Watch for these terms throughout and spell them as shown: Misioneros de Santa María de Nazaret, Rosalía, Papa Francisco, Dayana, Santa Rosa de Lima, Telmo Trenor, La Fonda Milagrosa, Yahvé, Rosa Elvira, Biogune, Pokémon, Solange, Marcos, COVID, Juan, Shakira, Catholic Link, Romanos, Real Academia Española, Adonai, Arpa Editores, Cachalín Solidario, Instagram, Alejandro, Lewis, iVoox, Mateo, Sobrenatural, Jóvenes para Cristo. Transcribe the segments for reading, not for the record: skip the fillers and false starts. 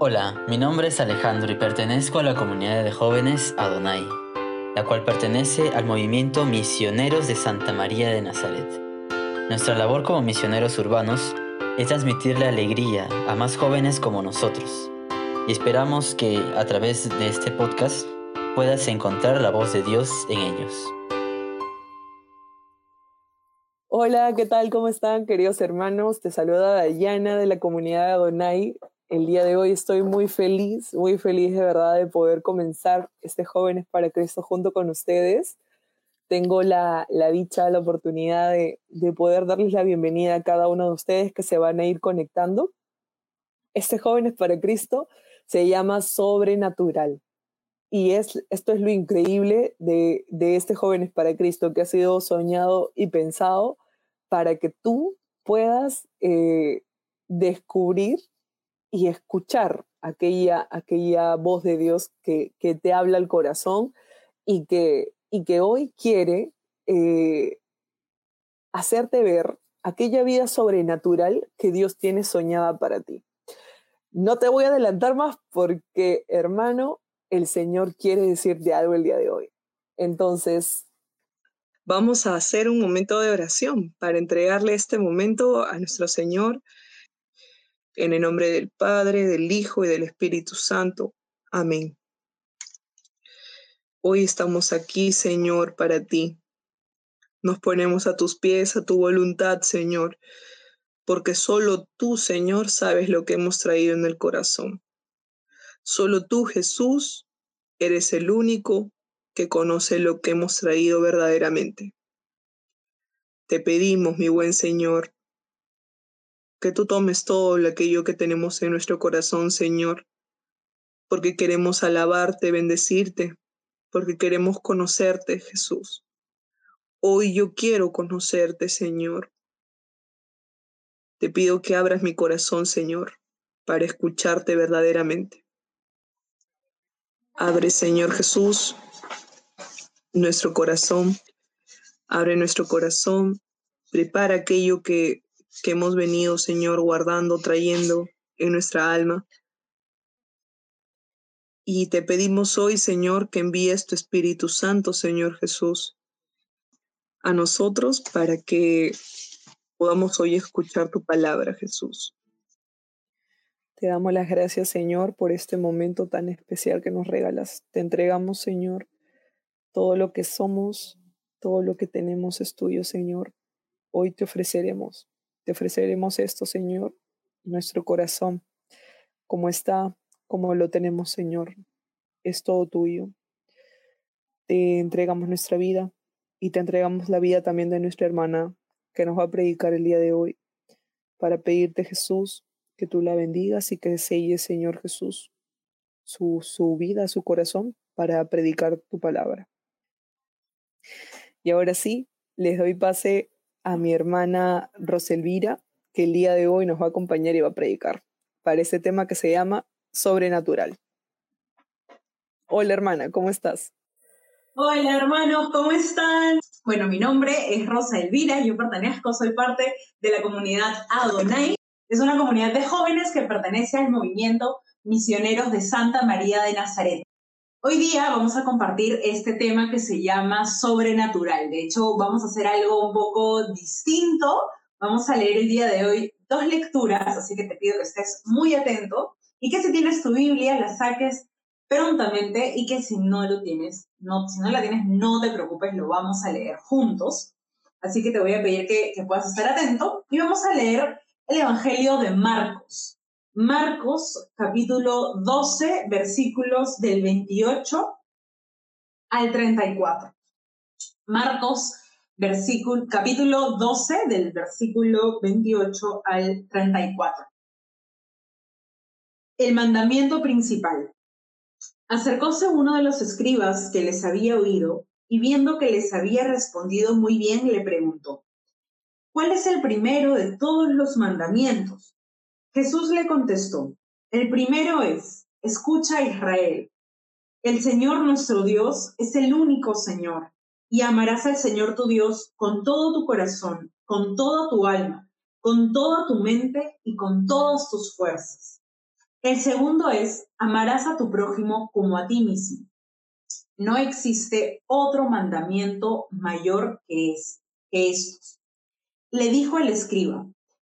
Hola, mi nombre es Alejandro y pertenezco a la comunidad de jóvenes Adonai, la cual pertenece al movimiento Misioneros de Santa María de Nazaret. Nuestra labor como misioneros urbanos es transmitir la alegría a más jóvenes como nosotros, y esperamos que a través de este podcast puedas encontrar la voz de Dios en ellos. Hola, ¿qué tal? ¿Cómo están, queridos hermanos? Te saluda Dayana de la comunidad de Adonai. El día de hoy estoy muy feliz de verdad de poder comenzar este Jóvenes para Cristo junto con ustedes. Tengo la dicha, la oportunidad de poder darles la bienvenida a cada uno de ustedes que se van a ir conectando. Este Jóvenes para Cristo se llama Sobrenatural. Y esto es lo increíble de este Jóvenes para Cristo, que ha sido soñado y pensado para que tú puedas descubrir y escuchar aquella voz de Dios que te habla al corazón y que hoy quiere hacerte ver aquella vida sobrenatural que Dios tiene soñada para ti. No te voy a adelantar más porque, hermano, el Señor quiere decirte algo el día de hoy. Entonces, vamos a hacer un momento de oración para entregarle este momento a nuestro Señor. En el nombre del Padre, del Hijo y del Espíritu Santo. Amén. Hoy estamos aquí, Señor, para ti. Nos ponemos a tus pies, a tu voluntad, Señor, porque solo tú, Señor, sabes lo que hemos traído en el corazón. Solo tú, Jesús, eres el único que conoce lo que hemos traído verdaderamente. Te pedimos, mi buen Señor, que tú tomes todo aquello que tenemos en nuestro corazón, Señor, porque queremos alabarte, bendecirte, porque queremos conocerte, Jesús. Hoy yo quiero conocerte, Señor. Te pido que abras mi corazón, Señor, para escucharte verdaderamente. Abre, Señor Jesús, nuestro corazón. Abre nuestro corazón. Prepara aquello que hemos venido, Señor, guardando, trayendo en nuestra alma. Y te pedimos hoy, Señor, que envíes tu Espíritu Santo, Señor Jesús, a nosotros para que podamos hoy escuchar tu palabra, Jesús. Te damos las gracias, Señor, por este momento tan especial que nos regalas. Te entregamos, Señor, todo lo que somos, todo lo que tenemos es tuyo, Señor. Hoy te ofreceremos. Te ofreceremos esto, Señor, nuestro corazón, como está, como lo tenemos, Señor. Es todo tuyo. Te entregamos nuestra vida y te entregamos la vida también de nuestra hermana que nos va a predicar el día de hoy para pedirte, Jesús, que tú la bendigas y que selles, Señor Jesús, su vida, su corazón para predicar tu palabra. Y ahora sí, les doy pase a mi hermana Rosa Elvira, que el día de hoy nos va a acompañar y va a predicar para este tema que se llama Sobrenatural. Hola, hermana, ¿cómo estás? Hola, hermanos, ¿cómo están? Bueno, mi nombre es Rosa Elvira, yo pertenezco, soy parte de la comunidad Adonai. Es una comunidad de jóvenes que pertenece al movimiento Misioneros de Santa María de Nazaret. Hoy día vamos a compartir este tema que se llama Sobrenatural. De hecho, vamos a hacer algo un poco distinto. Vamos a leer el día de hoy 2 lecturas, así que te pido que estés muy atento y que si tienes tu Biblia, la saques prontamente y que si no la tienes, no te preocupes, lo vamos a leer juntos. Así que te voy a pedir que puedas estar atento y vamos a leer el Evangelio de Marcos. Marcos, capítulo 12, versículos del 28 al 34. Marcos, capítulo 12, del versículo 28 al 34. El mandamiento principal. Acercóse uno de los escribas que les había oído, y viendo que les había respondido muy bien, le preguntó, ¿cuál es el primero de todos los mandamientos? Jesús le contestó, el primero es, escucha Israel, el Señor nuestro Dios es el único Señor, y amarás al Señor tu Dios con todo tu corazón, con toda tu alma, con toda tu mente y con todas tus fuerzas. El segundo es, amarás a tu prójimo como a ti mismo. No existe otro mandamiento mayor que estos. Le dijo el escriba,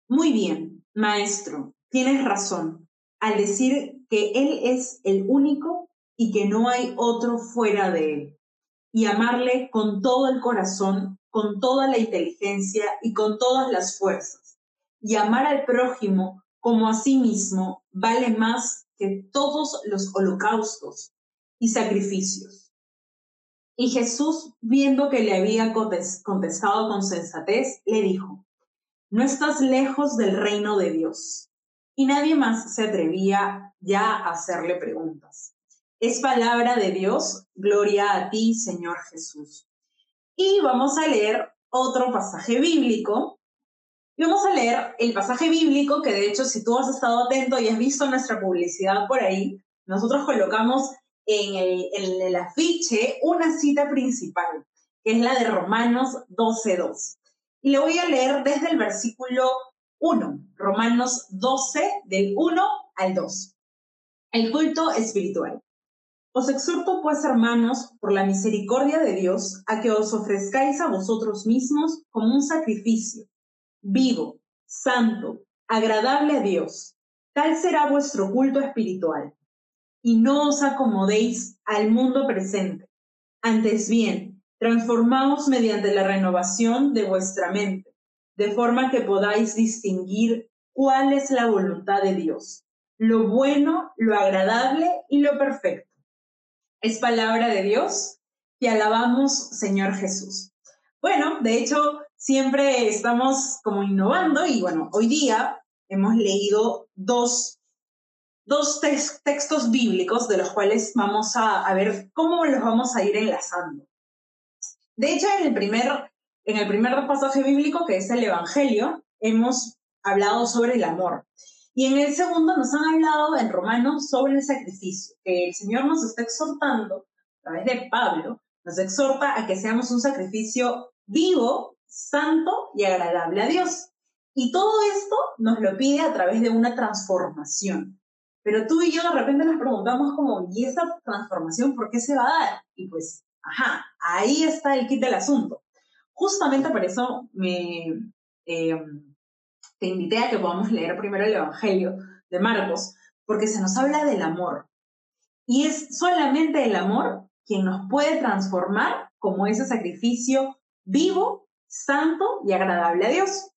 muy bien, maestro, tienes razón, al decir que él es el único y que no hay otro fuera de él, y amarle con todo el corazón, con toda la inteligencia y con todas las fuerzas, y amar al prójimo como a sí mismo vale más que todos los holocaustos y sacrificios. Y Jesús, viendo que le había contestado con sensatez, le dijo, no estás lejos del reino de Dios. Y nadie más se atrevía ya a hacerle preguntas. Es palabra de Dios, gloria a ti, Señor Jesús. Y vamos a leer otro pasaje bíblico. Y vamos a leer el pasaje bíblico que, de hecho, si tú has estado atento y has visto nuestra publicidad por ahí, nosotros colocamos en el afiche una cita principal, que es la de Romanos 12:2. Y le voy a leer desde el versículo 1, Romanos 12, del 1 al 2. El culto espiritual. Os exhorto, pues, hermanos, por la misericordia de Dios, a que os ofrezcáis a vosotros mismos como un sacrificio vivo, santo, agradable a Dios. Tal será vuestro culto espiritual. Y no os acomodéis al mundo presente. Antes bien, transformaos mediante la renovación de vuestra mente, de forma que podáis distinguir cuál es la voluntad de Dios, lo bueno, lo agradable y lo perfecto. Es palabra de Dios. Te alabamos, Señor Jesús. Bueno, de hecho, siempre estamos como innovando y, bueno, hoy día hemos leído dos textos bíblicos de los cuales vamos a ver cómo los vamos a ir enlazando. De hecho, en el primer pasaje bíblico, que es el Evangelio, hemos hablado sobre el amor. Y en el segundo nos han hablado en Romanos sobre el sacrificio, que el Señor nos está exhortando, a través de Pablo, nos exhorta a que seamos un sacrificio vivo, santo y agradable a Dios. Y todo esto nos lo pide a través de una transformación. Pero tú y yo de repente nos preguntamos como, ¿y esta transformación por qué se va a dar? Y pues, ajá, ahí está el quid del asunto. Justamente por eso te invité a que podamos leer primero el Evangelio de Marcos, porque se nos habla del amor. Y es solamente el amor quien nos puede transformar como ese sacrificio vivo, santo y agradable a Dios.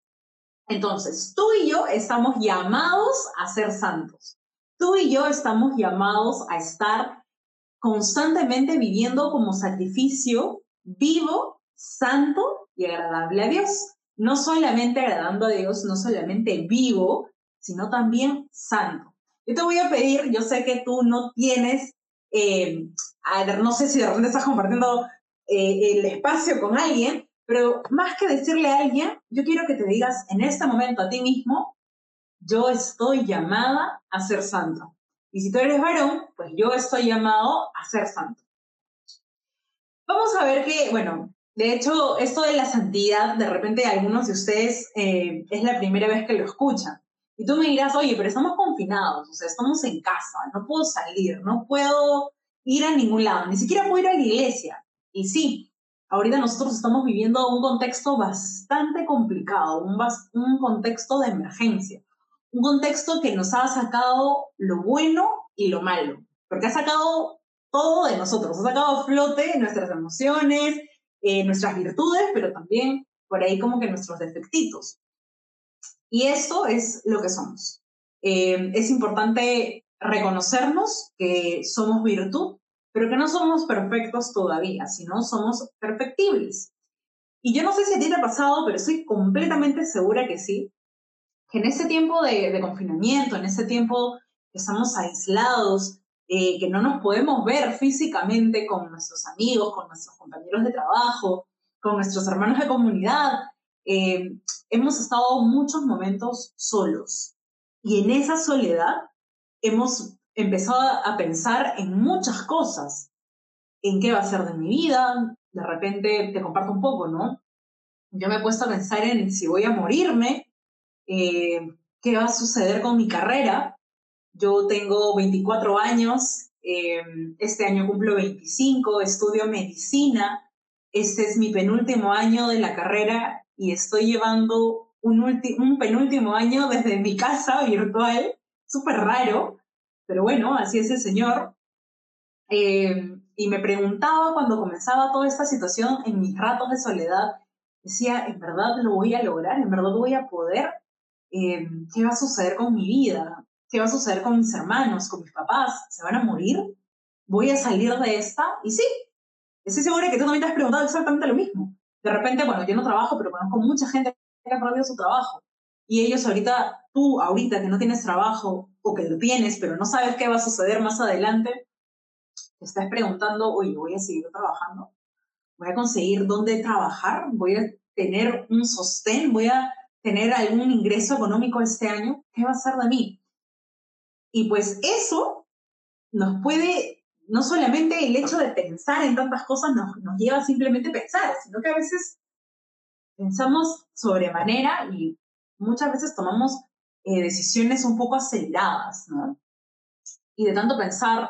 Entonces, tú y yo estamos llamados a ser santos. Tú y yo estamos llamados a estar constantemente viviendo como sacrificio vivo, santo y agradable a Dios. No solamente agradando a Dios, no solamente vivo, sino también santo. Yo te voy a pedir, yo sé que tú no tienes, no sé si de repente estás compartiendo el espacio con alguien, pero más que decirle a alguien, yo quiero que te digas en este momento a ti mismo, yo estoy llamada a ser santo. Y si tú eres varón, pues yo estoy llamado a ser santo. Vamos a ver que, bueno, de hecho, esto de la santidad, de repente algunos de ustedes es la primera vez que lo escuchan. Y tú me dirás, oye, pero estamos confinados, o sea, estamos en casa, no puedo salir, no puedo ir a ningún lado, ni siquiera puedo ir a la iglesia. Y sí, ahorita nosotros estamos viviendo un contexto bastante complicado, un contexto de emergencia. Un contexto que nos ha sacado lo bueno y lo malo, porque ha sacado todo de nosotros, ha sacado a flote nuestras emociones, nuestras virtudes, pero también por ahí como que nuestros defectitos. Y eso es lo que somos. Es importante reconocernos que somos virtud, pero que no somos perfectos todavía, sino somos perfectibles. Y yo no sé si a ti te ha pasado, pero estoy completamente segura que sí, que en ese tiempo de confinamiento, en ese tiempo que estamos aislados, que no nos podemos ver físicamente con nuestros amigos, con nuestros compañeros de trabajo, con nuestros hermanos de comunidad, hemos estado muchos momentos solos. Y en esa soledad hemos empezado a pensar en muchas cosas. ¿En qué va a ser de mi vida? De repente te comparto un poco, ¿no? Yo me he puesto a pensar en si voy a morirme, ¿qué va a suceder con mi carrera? Yo tengo 24 años, este año cumplo 25, estudio medicina. Este es mi penúltimo año de la carrera y estoy llevando un penúltimo año desde mi casa virtual. Súper raro, pero bueno, así es el Señor. Y me preguntaba cuando comenzaba toda esta situación en mis ratos de soledad, decía, ¿en verdad lo voy a lograr? ¿En verdad voy a poder? ¿Qué va a suceder con mi vida? ¿Qué va a suceder con mis hermanos, con mis papás? ¿Se van a morir? ¿Voy a salir de esta? Y sí, estoy segura que tú también te has preguntado exactamente lo mismo. De repente, bueno, yo no trabajo, pero conozco mucha gente que ha perdido su trabajo. Y ellos ahorita, tú ahorita que no tienes trabajo, o que lo tienes, pero no sabes qué va a suceder más adelante, te estás preguntando, oye, ¿voy a seguir trabajando? ¿Voy a conseguir dónde trabajar? ¿Voy a tener un sostén? ¿Voy a tener algún ingreso económico este año? ¿Qué va a ser de mí? Y pues eso nos puede, no solamente el hecho de pensar en tantas cosas nos lleva simplemente a pensar, sino que a veces pensamos sobremanera y muchas veces tomamos decisiones un poco aceleradas, ¿no? Y de tanto pensar,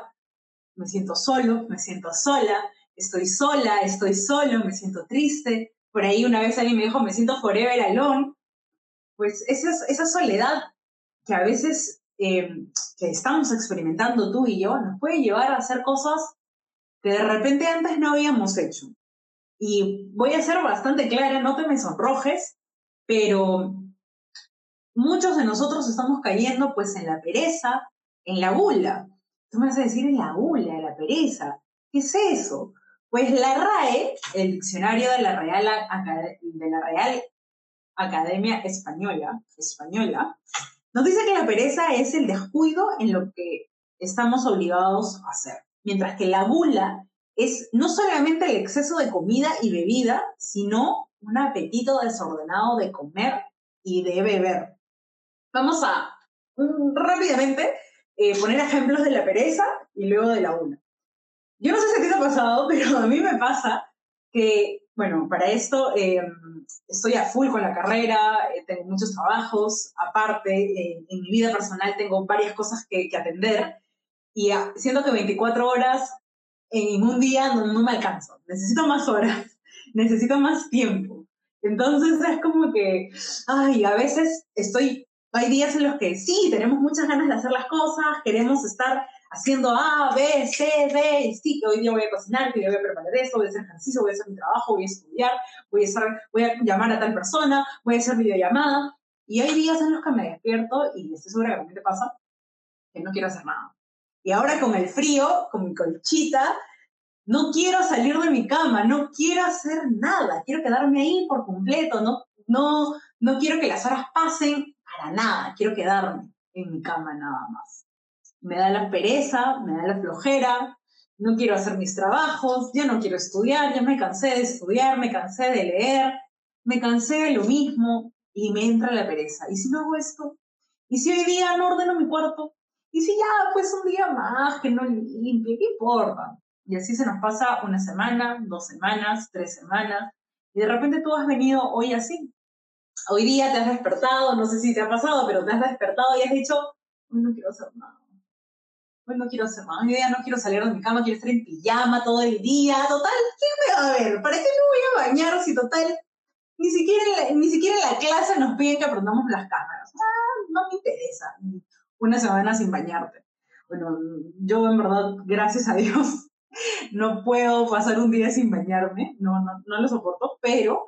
me siento solo, me siento sola, estoy solo, me siento triste. Por ahí una vez alguien me dijo, me siento forever alone. Pues esa soledad que a veces que estamos experimentando tú y yo nos puede llevar a hacer cosas que de repente antes no habíamos hecho. Y voy a ser bastante clara, no te me sonrojes, pero muchos de nosotros estamos cayendo pues en la pereza, en la gula. Tú me vas a decir, en la gula, la pereza. ¿Qué es eso? Pues la RAE, el diccionario de la Real Academia Española, nos dice que la pereza es el descuido en lo que estamos obligados a hacer. Mientras que la gula es no solamente el exceso de comida y bebida, sino un apetito desordenado de comer y de beber. Vamos a rápidamente poner ejemplos de la pereza y luego de la gula. Yo no sé si a ti te ha pasado, pero a mí me pasa que, bueno, para esto estoy a full con la carrera, tengo muchos trabajos, aparte, en mi vida personal tengo varias cosas que atender y siento que 24 horas en un día no me alcanzo, necesito más horas, necesito más tiempo. Entonces es como que, ay, a veces hay días en los que sí, tenemos muchas ganas de hacer las cosas, queremos estar haciendo A, B, C, D, y sí, que hoy día voy a cocinar, que hoy día voy a preparar esto, voy a hacer ejercicio, voy a hacer mi trabajo, voy a estudiar, voy a llamar a tal persona, voy a hacer videollamada. Y hay días en los que me despierto, y estoy segura que a mí te pasa, que no quiero hacer nada. Y ahora con el frío, con mi colchita, no quiero salir de mi cama, no quiero hacer nada, quiero quedarme ahí por completo, no quiero que las horas pasen para nada, quiero quedarme en mi cama nada más. Me da la pereza, me da la flojera, no quiero hacer mis trabajos, ya no quiero estudiar, ya me cansé de estudiar, me cansé de leer, me cansé de lo mismo y me entra la pereza. ¿Y si no hago esto? ¿Y si hoy día no ordeno mi cuarto? ¿Y si ya, pues un día más que no limpie? ¿Qué importa? Y así se nos pasa una semana, 2 semanas, 3 semanas, y de repente tú has venido hoy así. Hoy día te has despertado, no sé si te ha pasado, pero te has despertado y has dicho, no quiero hacer nada. Hoy no quiero hacer más idea, no quiero salir de mi cama, quiero estar en pijama todo el día. Total, ¿qué me va a ver? ¿Para qué me voy a bañar si total? Ni siquiera en la clase nos piden que aprendamos las cámaras. Ah, no me interesa. Una semana sin bañarte. Bueno, yo en verdad, gracias a Dios, no puedo pasar un día sin bañarme. No lo soporto, pero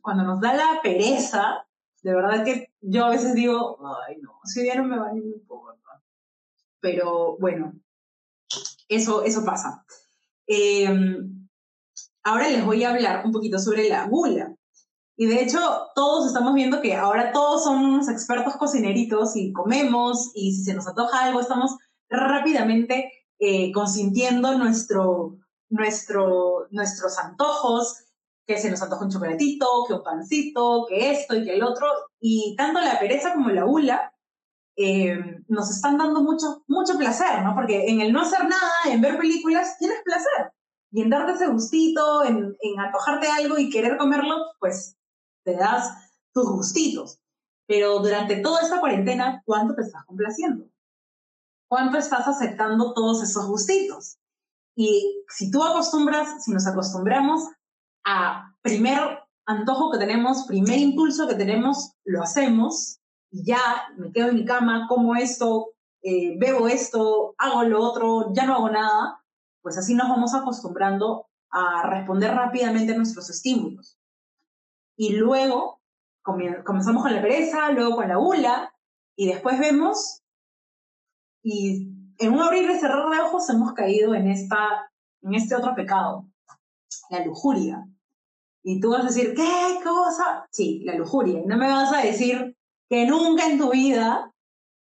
cuando nos da la pereza, de verdad que yo a veces digo, ay no, si hoy día no me baño, no importa. Pero bueno, eso pasa. Ahora les voy a hablar un poquito sobre la gula. Y de hecho, todos estamos viendo que ahora todos son unos expertos cocineritos y comemos, y si se nos antoja algo, estamos rápidamente consintiendo nuestros antojos, que se nos antoja un chocolatito, que un pancito, que esto y que el otro. Y tanto la pereza como la gula nos están dando mucho placer, ¿no? Porque en el no hacer nada, en ver películas, tienes placer. Y en darte ese gustito, en antojarte algo y querer comerlo, pues te das tus gustitos. Pero durante toda esta cuarentena, ¿cuánto te estás complaciendo? ¿cuánto estás aceptando todos esos gustitos? Y si tú acostumbras, si nos acostumbramos a primer antojo que tenemos, primer impulso que tenemos, lo hacemos, y ya me quedo en mi cama, como esto, bebo esto, hago lo otro, ya no hago nada, pues así nos vamos acostumbrando a responder rápidamente a nuestros estímulos. Y luego comenzamos con la pereza, luego con la gula, y después vemos, y en un abrir y cerrar de ojos hemos caído en este otro pecado, la lujuria. Y tú vas a decir, ¿qué cosa? Sí, la lujuria. Y no me vas a decir que nunca en tu vida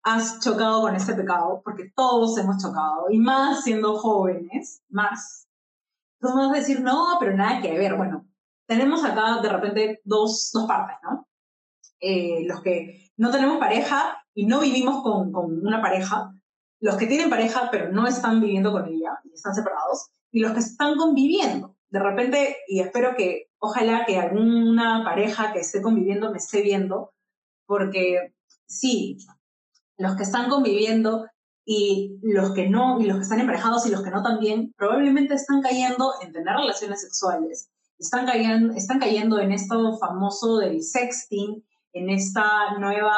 has chocado con este pecado, porque todos hemos chocado, y más siendo jóvenes, más. Entonces vas a decir, no, pero nada que ver. Bueno, tenemos acá de repente dos partes, ¿no? Los que no tenemos pareja y no vivimos con una pareja, los que tienen pareja pero no están viviendo con ella y están separados, y los que están conviviendo. De repente, y espero que, ojalá que alguna pareja que esté conviviendo me esté viendo, porque sí, los que están conviviendo y los que no, y los que están emparejados y los que no también, probablemente están cayendo en tener relaciones sexuales, están cayendo en esto famoso del sexting, en esta nueva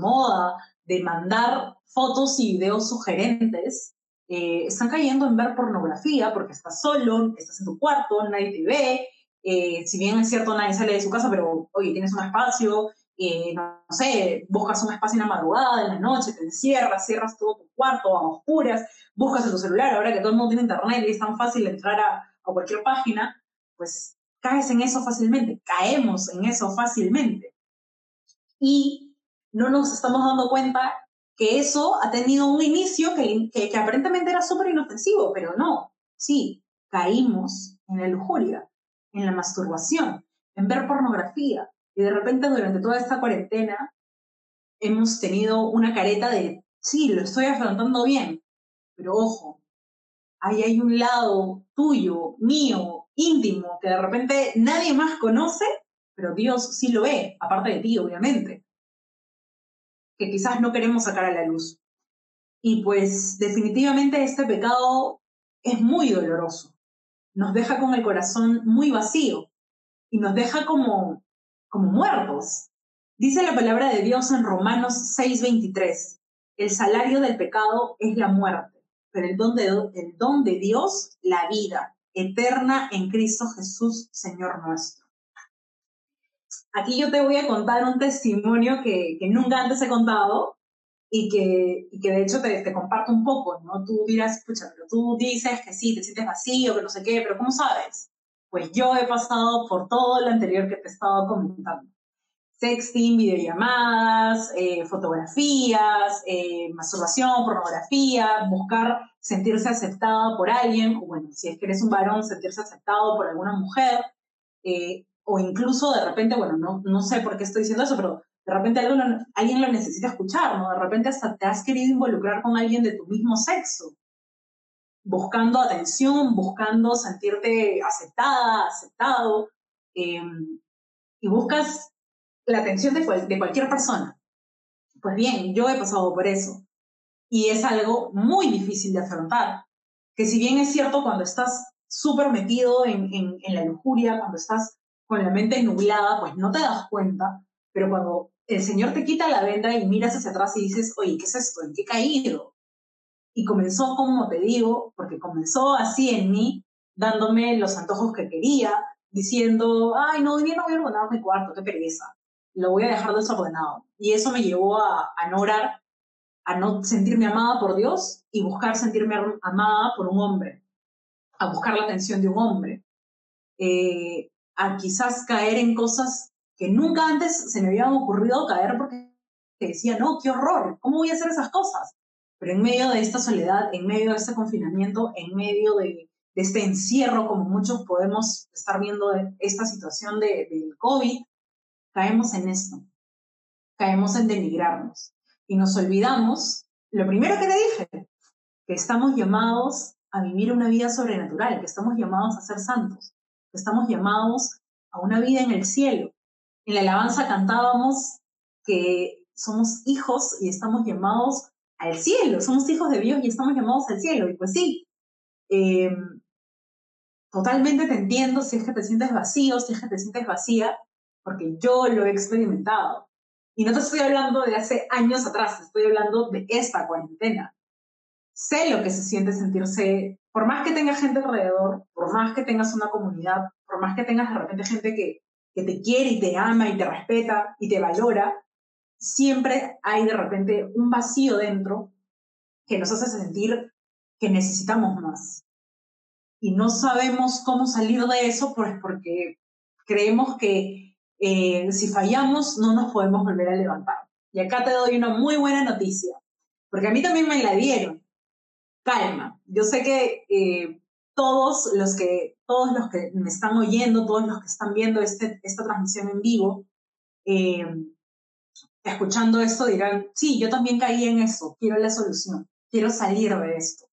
moda de mandar fotos y videos sugerentes, están cayendo en ver pornografía porque estás solo, estás en tu cuarto, nadie te ve, si bien es cierto nadie sale de su casa, pero oye, tienes un espacio, no sé, buscas un espacio en la madrugada, en la noche, te encierras, cierras todo tu cuarto a oscuras, buscas en tu celular, ahora que todo el mundo tiene internet y es tan fácil entrar a cualquier página, pues caes en eso fácilmente, caemos en eso fácilmente. Y no nos estamos dando cuenta que eso ha tenido un inicio que aparentemente era súper inofensivo, pero no, sí, caímos en la lujuria, en la masturbación, en ver pornografía, y de repente durante toda esta cuarentena hemos tenido una careta de, sí, lo estoy afrontando bien, pero ojo, ahí hay un lado tuyo, mío, íntimo, que de repente nadie más conoce, pero Dios sí lo ve, aparte de ti, obviamente, que quizás no queremos sacar a la luz. Y pues definitivamente este pecado es muy doloroso, nos deja con el corazón muy vacío y nos deja como muertos. Dice la palabra de Dios en Romanos 6:23, el salario del pecado es la muerte, pero el don de Dios, la vida eterna en Cristo Jesús, Señor nuestro. Aquí yo te voy a contar un testimonio que nunca antes he contado y que de hecho te comparto un poco, ¿no? Tú dirás, pucha, pero tú dices que sí, te sientes vacío, que no sé qué, pero ¿cómo sabes? Pues yo he pasado por todo lo anterior que te estaba comentando. Sexting, videollamadas, fotografías, masturbación, pornografía, buscar sentirse aceptada por alguien, o bueno, si es que eres un varón, sentirse aceptado por alguna mujer, o incluso de repente, bueno, no sé por qué estoy diciendo eso, pero de repente alguien lo necesita escuchar, ¿no? De repente hasta te has querido involucrar con alguien de tu mismo sexo, buscando atención, buscando sentirte aceptada, aceptado, y buscas la atención de cualquier persona. Pues bien, yo he pasado por eso, y es algo muy difícil de afrontar, que si bien es cierto cuando estás súper metido en la lujuria, cuando estás con la mente nublada, pues no te das cuenta, pero cuando el Señor te quita la venda y miras hacia atrás y dices, oye, ¿qué es esto? ¿En qué he caído? Y comenzó, como te digo, porque comenzó así en mí, dándome los antojos que quería, diciendo, ay, no, hoy día no voy a ordenar mi cuarto, qué pereza, lo voy a dejar desordenado. Y eso me llevó a no orar, a no sentirme amada por Dios y buscar sentirme amada por un hombre, a buscar la atención de un hombre. A quizás caer en cosas que nunca antes se me habían ocurrido caer porque te decía, no, qué horror, ¿cómo voy a hacer esas cosas? Pero en medio de esta soledad, en medio de este confinamiento, en medio de este encierro, como muchos podemos estar viendo esta situación del COVID, caemos en esto, caemos en denigrarnos. Y nos olvidamos, lo primero que te dije, que estamos llamados a vivir una vida sobrenatural, que estamos llamados a ser santos. Estamos llamados a una vida en el cielo. En la alabanza cantábamos que somos hijos y estamos llamados al cielo, somos hijos de Dios y estamos llamados al cielo. Y pues sí, totalmente te entiendo si es que te sientes vacío, si es que te sientes vacía, porque yo lo he experimentado. Y no te estoy hablando de hace años atrás, estoy hablando de esta cuarentena. Sé lo que se siente sentirse, por más que tengas gente alrededor, por más que tengas una comunidad, por más que tengas de repente gente que te quiere y te ama y te respeta y te valora, siempre hay de repente un vacío dentro que nos hace sentir que necesitamos más. Y no sabemos cómo salir de eso, pues porque creemos que si fallamos no nos podemos volver a levantar. Y acá te doy una muy buena noticia, porque a mí también me la dieron. Calma, yo sé que todos los que me están oyendo, todos los que están viendo esta transmisión en vivo, escuchando esto dirán, sí, yo también caí en eso, quiero la solución, quiero salir de esto.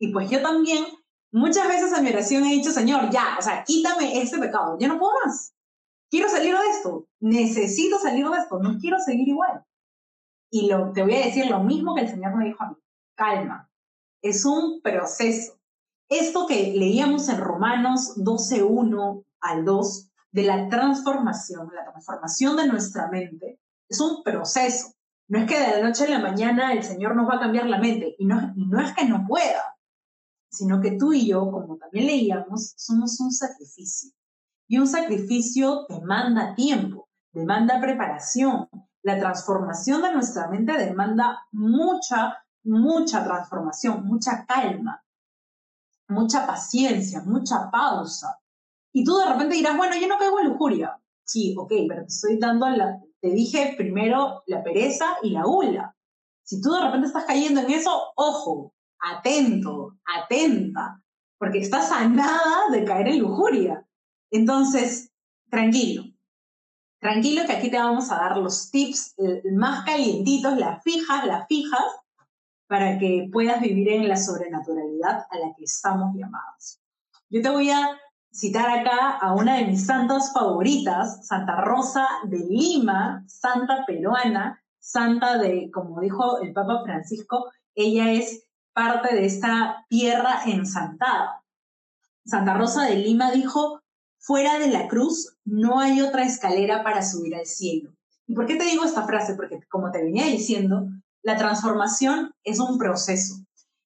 Y pues yo también muchas veces en mi oración he dicho, Señor, ya, o sea, quítame este pecado, yo no puedo más, quiero salir de esto, necesito salir de esto, no quiero seguir igual. Y te voy a decir lo mismo que el Señor me dijo a mí, calma, es un proceso. Esto que leíamos en Romanos 12:1 al 2 de la transformación de nuestra mente, es un proceso. No es que de la noche a la mañana el Señor nos va a cambiar la mente, y no es que no pueda, sino que tú y yo, como también leíamos, somos un sacrificio. Y un sacrificio demanda tiempo, demanda preparación. La transformación de nuestra mente demanda mucha transformación, mucha calma, mucha paciencia, mucha pausa. Y tú de repente dirás, bueno, yo no caigo en lujuria. Sí, ok, pero te dije primero la pereza y la gula. Si tú de repente estás cayendo en eso, ojo, atento, atenta, porque estás a nada de caer en lujuria. Entonces, tranquilo que aquí te vamos a dar los tips más calientitos, las fijas, para que puedas vivir en la sobrenaturalidad a la que estamos llamados. Yo te voy a citar acá a una de mis santas favoritas, Santa Rosa de Lima, santa peruana, santa de, como dijo el Papa Francisco, ella es parte de esta tierra ensantada. Santa Rosa de Lima dijo, fuera de la cruz no hay otra escalera para subir al cielo. ¿Y por qué te digo esta frase? Porque como te venía diciendo, la transformación es un proceso.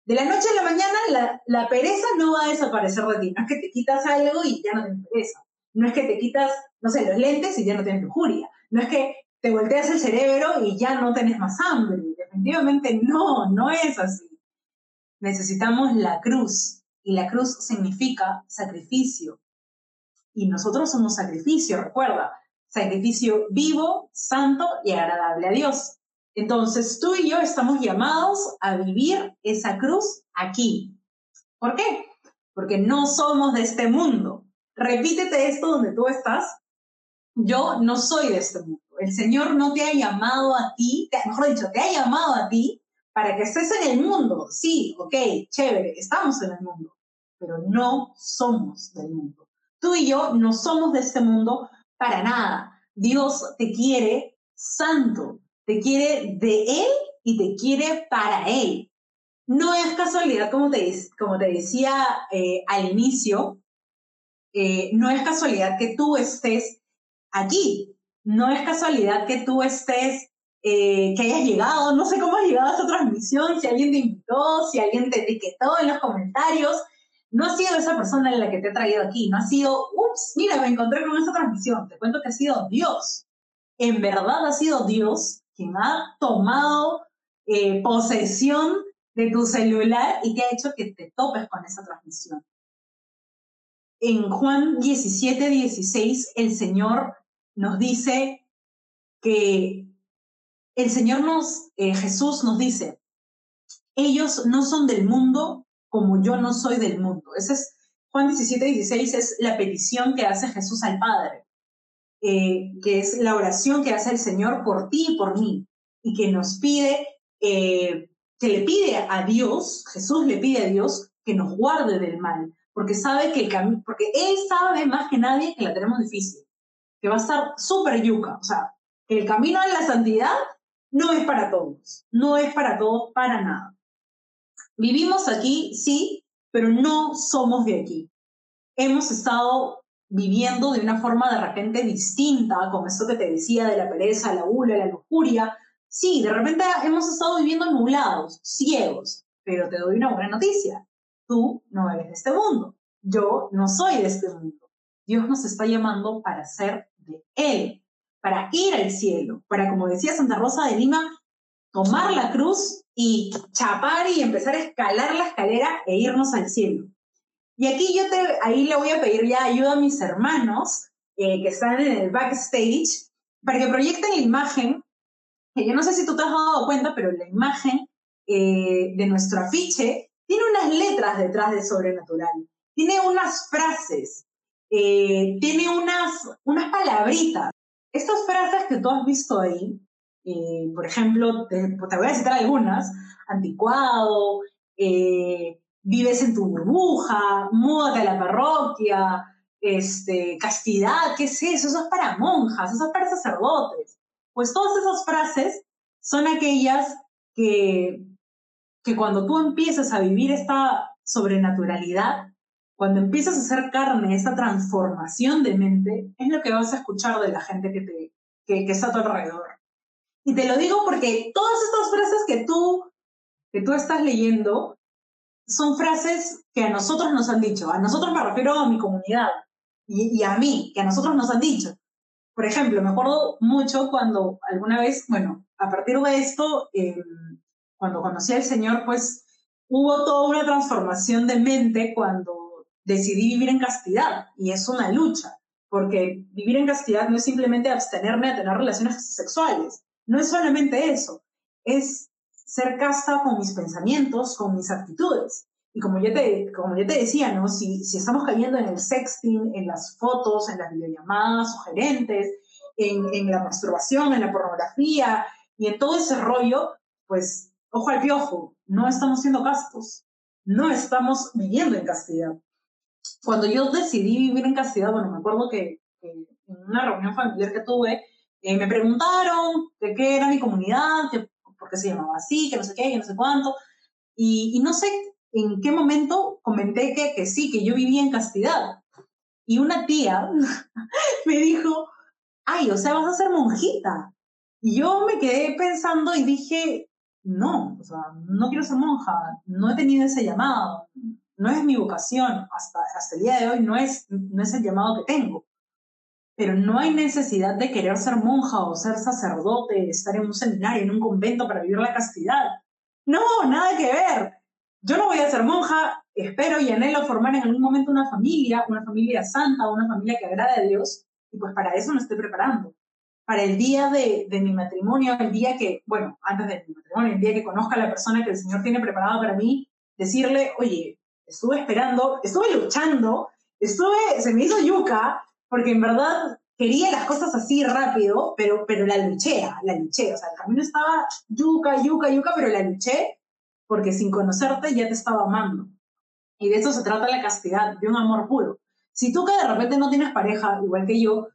De la noche a la mañana, la pereza no va a desaparecer de ti. No es que te quitas algo y ya no tienes pereza. No es que te quitas, no sé, los lentes y ya no tienes lujuria. No es que te volteas el cerebro y ya no tienes más hambre. Definitivamente no es así. Necesitamos la cruz. Y la cruz significa sacrificio. Y nosotros somos sacrificio, recuerda. Sacrificio vivo, santo y agradable a Dios. Entonces, tú y yo estamos llamados a vivir esa cruz aquí. ¿Por qué? Porque no somos de este mundo. Repítete esto donde tú estás. Yo no soy de este mundo. El Señor no te ha llamado a ti, mejor dicho, te ha llamado a ti para que estés en el mundo. Sí, ok, chévere, estamos en el mundo, pero no somos del mundo. Tú y yo no somos de este mundo para nada. Dios te quiere santo. Te quiere de Él y te quiere para Él. No es casualidad, como te decía al inicio, no es casualidad que tú estés aquí. No es casualidad que tú estés, que hayas llegado. No sé cómo has llegado a esta transmisión, si alguien te invitó, si alguien te etiquetó en los comentarios. No ha sido esa persona en la que te ha traído aquí. No ha sido, ups, mira, me encontré con esta transmisión. Te cuento que ha sido Dios. En verdad ha sido Dios quien ha tomado posesión de tu celular y te ha hecho que te topes con esa transmisión. En Juan 17:16, el Señor nos dice que Jesús nos dice, ellos no son del mundo como yo no soy del mundo. Ese es Juan 17:16, es la petición que hace Jesús al Padre. Que es la oración que hace el Señor por ti y por mí, y que nos pide, que le pide a Dios, Jesús le pide a Dios que nos guarde del mal, porque sabe que porque Él sabe más que nadie que la tenemos difícil, que va a estar súper yuca, o sea, el camino a la santidad No es para todos, no es para todos para nada. Vivimos aquí, sí, pero no somos de aquí. Hemos estado viviendo de una forma de repente distinta, con esto que te decía de la pereza, la gula, la lujuria. Sí, de repente hemos estado viviendo nublados, ciegos, pero te doy una buena noticia. Tú no eres de este mundo. Yo no soy de este mundo. Dios nos está llamando para ser de Él, para ir al cielo, para, como decía Santa Rosa de Lima, tomar la cruz y chapar y empezar a escalar la escalera e irnos al cielo. Y aquí ahí le voy a pedir ya ayuda a mis hermanos que están en el backstage para que proyecten la imagen, que yo no sé si tú te has dado cuenta, pero la imagen de nuestro afiche tiene unas letras detrás de Sobrenatural, tiene unas frases, tiene unas palabritas. Estas frases que tú has visto ahí, por ejemplo, te voy a citar algunas: anticuado, vives en tu burbuja, múdate a la parroquia, castidad, ¿qué es eso? Eso es para monjas, eso es para sacerdotes. Pues todas esas frases son aquellas que cuando tú empiezas a vivir esta sobrenaturalidad, cuando empiezas a hacer carne, esta transformación de mente, es lo que vas a escuchar de la gente que está a tu alrededor. Y te lo digo porque todas estas frases que tú estás leyendo son frases que a nosotros nos han dicho. A nosotros me refiero a mi comunidad y a mí, que a nosotros nos han dicho. Por ejemplo, me acuerdo mucho cuando alguna vez, bueno, a partir de esto, cuando conocí al Señor, pues hubo toda una transformación de mente cuando decidí vivir en castidad. Y es una lucha, porque vivir en castidad no es simplemente abstenerme de tener relaciones sexuales. No es solamente eso, es ser casta con mis pensamientos, con mis actitudes. Y como yo te decía, ¿no? Si estamos cayendo en el sexting, en las fotos, en las videollamadas sugerentes, en la masturbación, en la pornografía y en todo ese rollo, pues, ojo al piojo, no estamos siendo castos, no estamos viviendo en castidad. Cuando yo decidí vivir en castidad, bueno, me acuerdo que en una reunión familiar que tuve, me preguntaron de qué era mi comunidad, por qué se llamaba así, que no sé qué, que no sé cuánto. Y no sé en qué momento comenté que sí, que yo vivía en castidad. Y una tía me dijo, ay, o sea, vas a ser monjita. Y yo me quedé pensando y dije, no, o sea, no quiero ser monja, no he tenido ese llamado, no es mi vocación, hasta el día de hoy no es el llamado que tengo. Pero no hay necesidad de querer ser monja o ser sacerdote, estar en un seminario, en un convento para vivir la castidad. No, nada que ver. Yo no voy a ser monja, espero y anhelo formar en algún momento una familia santa, una familia que agrade a Dios, y pues para eso me estoy preparando. Para el día de mi matrimonio, el día que, bueno, antes de mi matrimonio, el día que conozca a la persona que el Señor tiene preparada para mí, decirle, oye, estuve esperando, estuve luchando, se me hizo yuca, porque en verdad quería las cosas así rápido, pero la luché. O sea, el camino estaba yuca, pero la luché porque sin conocerte ya te estaba amando. Y de eso se trata la castidad, de un amor puro. Si tú que de repente no tienes pareja, igual que yo,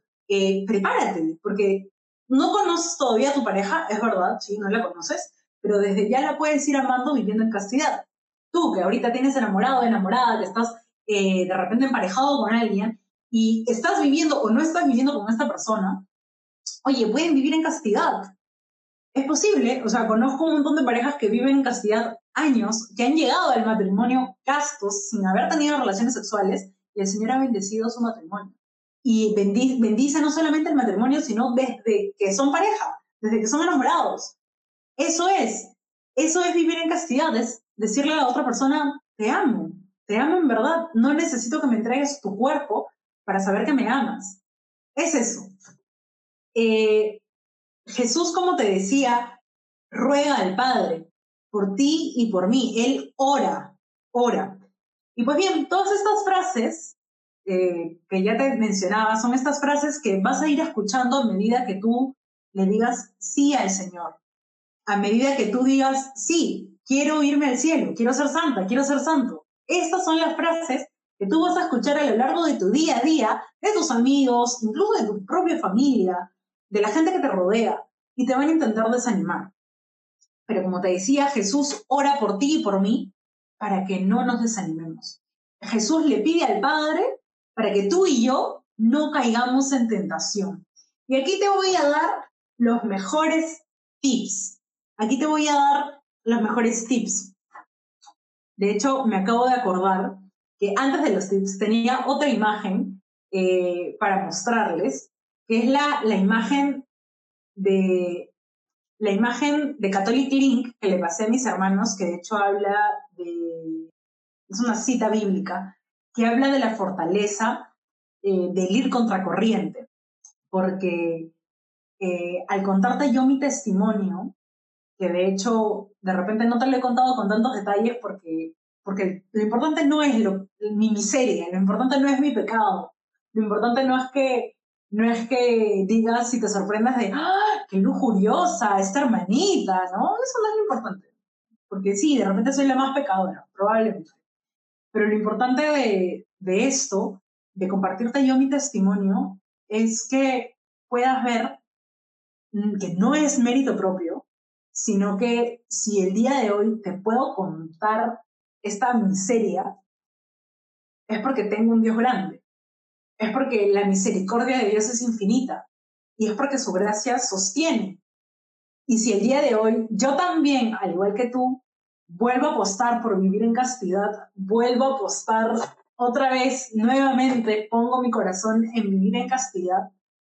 prepárate, porque no conoces todavía a tu pareja, es verdad, sí, no la conoces, pero desde ya la puedes ir amando viviendo en castidad. Tú que ahorita tienes enamorado, enamorada, que estás de repente emparejado con alguien, y estás viviendo o no estás viviendo con esta persona, oye, pueden vivir en castidad. Es posible, o sea, conozco un montón de parejas que viven en castidad años, que han llegado al matrimonio castos, sin haber tenido relaciones sexuales, y el Señor ha bendecido su matrimonio. Y bendice no solamente el matrimonio, sino desde que son pareja, desde que son enamorados. Eso es vivir en castidad, es decirle a la otra persona, te amo en verdad, no necesito que me entregues tu cuerpo, para saber que me amas. Es eso. Jesús, como te decía, ruega al Padre por ti y por mí. Él ora. Y pues bien, todas estas frases que ya te mencionaba, son estas frases que vas a ir escuchando a medida que tú le digas sí al Señor. A medida que tú digas, sí, quiero irme al cielo, quiero ser santa, quiero ser santo. Estas son las frases que tú vas a escuchar a lo largo de tu día a día, de tus amigos, incluso de tu propia familia, de la gente que te rodea. y te van a intentar desanimar. Pero como te decía, Jesús ora por ti y por mí para que no nos desanimemos. Jesús le pide al Padre para que tú y yo no caigamos en tentación. Y aquí te voy a dar los mejores tips. Aquí te voy a dar los mejores tips. De hecho, me acabo de acordar que antes de los tips tenía otra imagen para mostrarles, que es la imagen de Catholic Link que le pasé a mis hermanos, que de hecho habla de... es una cita bíblica, que habla de la fortaleza del ir contracorriente. Porque al contarte yo mi testimonio, que de hecho de repente no te lo he contado con tantos detalles porque lo importante no es mi miseria, lo importante no es mi pecado, lo importante no es que digas y te sorprendas de ¡ah, qué lujuriosa esta hermanita! ¿No? Eso no es lo importante. Porque sí, de repente soy la más pecadora, probablemente. Pero lo importante de esto, de compartirte yo mi testimonio, es que puedas ver que no es mérito propio, sino que si el día de hoy te puedo contar esta miseria, es porque tengo un Dios grande. Es porque la misericordia de Dios es infinita y es porque su gracia sostiene. Y si el día de hoy yo también, al igual que tú, vuelvo a apostar por vivir en castidad, vuelvo a apostar otra vez, nuevamente, pongo mi corazón en vivir en castidad,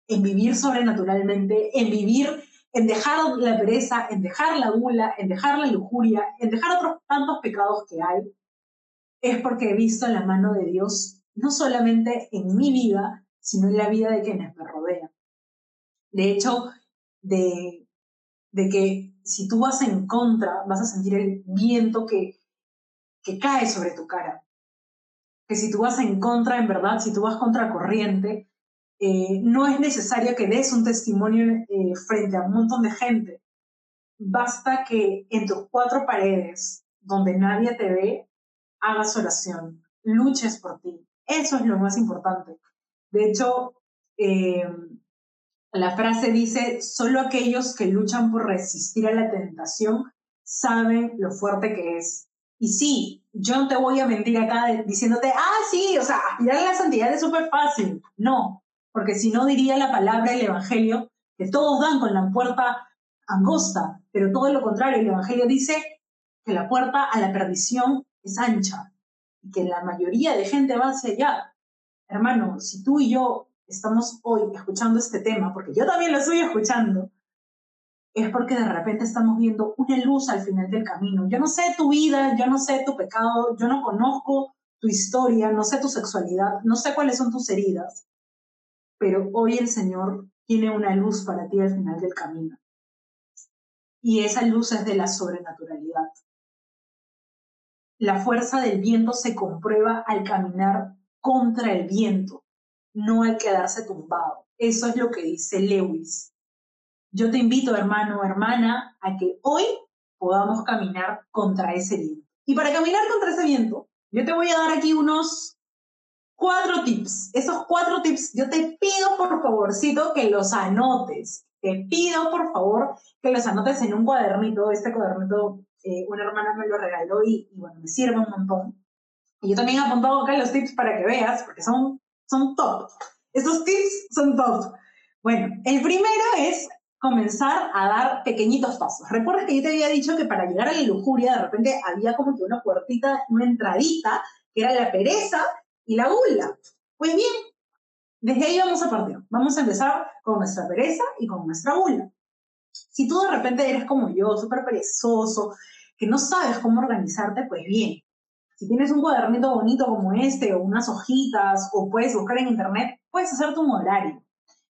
en vivir sobrenaturalmente, en vivir, en dejar la pereza, en dejar la gula, en dejar la lujuria, en dejar otros tantos pecados que hay, es porque he visto la mano de Dios no solamente en mi vida, sino en la vida de quienes me rodean. De hecho, de que si tú vas en contra, vas a sentir el viento que cae sobre tu cara. Que si tú vas en contra, en verdad, si tú vas contracorriente, no es necesario que des un testimonio frente a un montón de gente. Basta que en tus cuatro paredes, donde nadie te ve, hagas oración, luches por ti. Eso es lo más importante. De hecho, la frase dice, solo aquellos que luchan por resistir a la tentación saben lo fuerte que es. Y sí, yo no te voy a mentir acá diciéndote, sí, o sea, aspirar a la santidad es súper fácil. No, porque si no diría la palabra del Evangelio, que todos dan con la puerta angosta, pero todo lo contrario, el Evangelio dice que la puerta a la perdición es ancha y que la mayoría de gente va hacia allá. Hermano, si tú y yo estamos hoy escuchando este tema, porque yo también lo estoy escuchando, es porque de repente estamos viendo una luz al final del camino. Yo no sé tu vida, yo no sé tu pecado, yo no conozco tu historia, no sé tu sexualidad, no sé cuáles son tus heridas, pero hoy el Señor tiene una luz para ti al final del camino. Y esa luz es de la sobrenaturalidad. La fuerza del viento se comprueba al caminar contra el viento, no al quedarse tumbado. Eso es lo que dice Lewis. Yo te invito, hermano o hermana, a que hoy podamos caminar contra ese viento. Y para caminar contra ese viento, yo te voy a dar aquí unos 4 tips. Esos 4 tips, yo te pido por favorcito que los anotes. Te pido por favor que los anotes en un cuadernito. Este cuadernito, una hermana me lo regaló y bueno, me sirve un montón. Y yo también he apuntado acá los tips para que veas, porque son top. Estos tips son top. Bueno, el primero es comenzar a dar pequeñitos pasos. ¿Recuerdas que yo te había dicho que para llegar a la lujuria de repente había como que una puertita, una entradita, que era la pereza y la gula? Pues bien, desde ahí vamos a partir. Vamos a empezar con nuestra pereza y con nuestra gula. Si tú de repente eres como yo, súper perezoso, que no sabes cómo organizarte, pues bien. Si tienes un cuadernito bonito como este, o unas hojitas, o puedes buscar en internet, puedes hacer tu horario.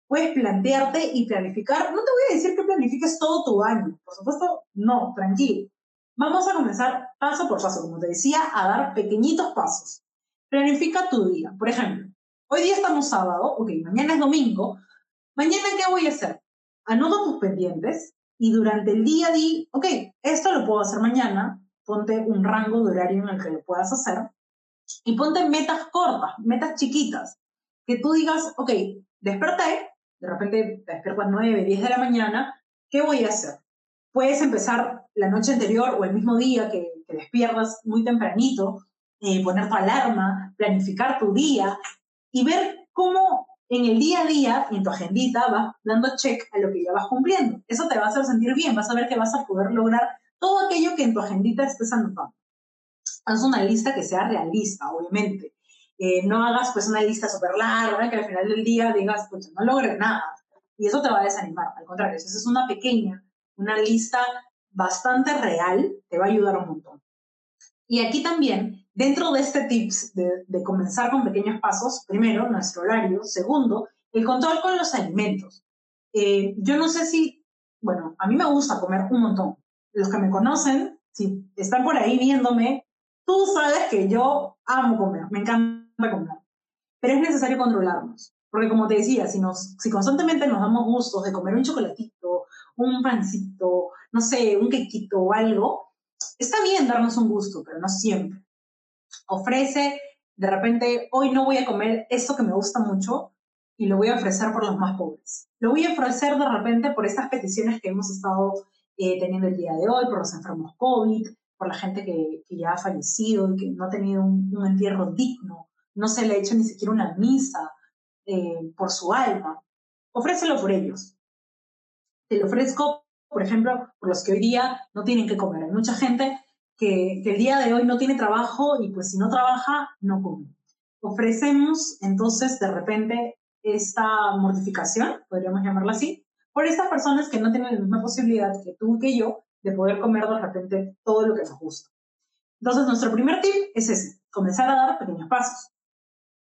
Puedes plantearte y planificar. No te voy a decir que planifiques todo tu año. Por supuesto, no, tranquilo. Vamos a comenzar paso por paso, como te decía, a dar pequeñitos pasos. Planifica tu día. Por ejemplo, hoy día estamos sábado, ok, mañana es domingo. ¿Mañana qué voy a hacer? Anota tus pendientes y durante el día di, ok, esto lo puedo hacer mañana. Ponte un rango de horario en el que lo puedas hacer y ponte metas cortas, metas chiquitas, que tú digas, ok, desperté, de repente te despiertas 9, 10 de la mañana, ¿qué voy a hacer? Puedes empezar la noche anterior o el mismo día que despiertas muy tempranito, poner tu alarma, planificar tu día y ver cómo en el día a día, en tu agendita, vas dando check a lo que ya vas cumpliendo. Eso te va a hacer sentir bien, vas a ver que vas a poder lograr todo aquello que en tu agendita estés anotando. Haz una lista que sea realista, obviamente. No hagas pues una lista súper larga que al final del día digas, pues no logré nada. Y eso te va a desanimar, al contrario. Esa es una pequeña, una lista bastante real, te va a ayudar un montón. Y aquí también, dentro de este tips de comenzar con pequeños pasos, primero, nuestro horario, segundo, el control con los alimentos. Yo no sé si, bueno, a mí me gusta comer un montón. Los que me conocen, si están por ahí viéndome, tú sabes que yo amo comer, me encanta comer. Pero es necesario controlarnos, porque como te decía, si constantemente nos damos gustos de comer un chocolatito, un pancito, no sé, un quequito o algo, está bien darnos un gusto, pero no siempre. Ofrece, de repente, hoy no voy a comer esto que me gusta mucho y lo voy a ofrecer por los más pobres. Lo voy a ofrecer de repente por estas peticiones que hemos estado teniendo el día de hoy, por los enfermos COVID, por la gente que ya ha fallecido y que no ha tenido un entierro digno, no se le ha hecho ni siquiera una misa por su alma. Ofrécelo por ellos. Te lo ofrezco, por ejemplo, por los que hoy día no tienen que comer. Hay mucha gente que el día de hoy no tiene trabajo y pues si no trabaja, no come. Ofrecemos entonces de repente esta mortificación, podríamos llamarla así, por estas personas que no tienen la misma posibilidad que tú y que yo de poder comer de repente todo lo que nos gusta. Entonces, nuestro primer tip es ese, comenzar a dar pequeños pasos.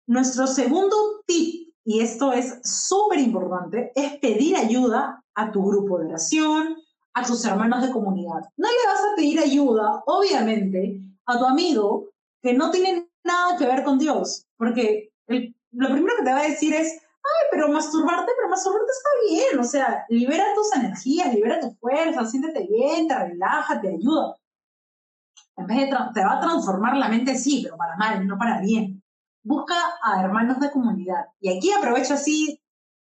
Nuestro segundo tip, y esto es súper importante, es pedir ayuda a tu grupo de oración, a tus hermanos de comunidad. No le vas a pedir ayuda, obviamente, a tu amigo que no tiene nada que ver con Dios, porque lo primero que te va a decir es, ay, pero masturbarte está bien, o sea, libera tus energías, libera tu fuerza, siéntete bien, te relaja, te ayuda. En vez de te va a transformar la mente, sí, pero para mal, no para bien. Busca a hermanos de comunidad. Y aquí aprovecho así,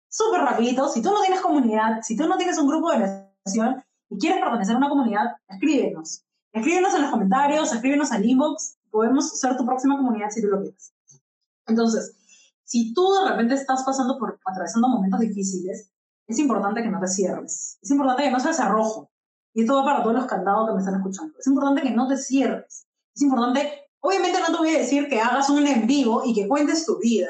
súper rapidito, si tú no tienes comunidad, si tú no tienes un grupo de oración y quieres pertenecer a una comunidad, escríbenos. Escríbenos en los comentarios, escríbenos al inbox, podemos ser tu próxima comunidad si tú lo quieres. Entonces, si tú de repente estás atravesando momentos difíciles, es importante que no te cierres. Es importante que no seas arrojo. Y esto va para todos los candados que me están escuchando. Es importante que no te cierres. Es importante, obviamente no te voy a decir que hagas un en vivo y que cuentes tu vida,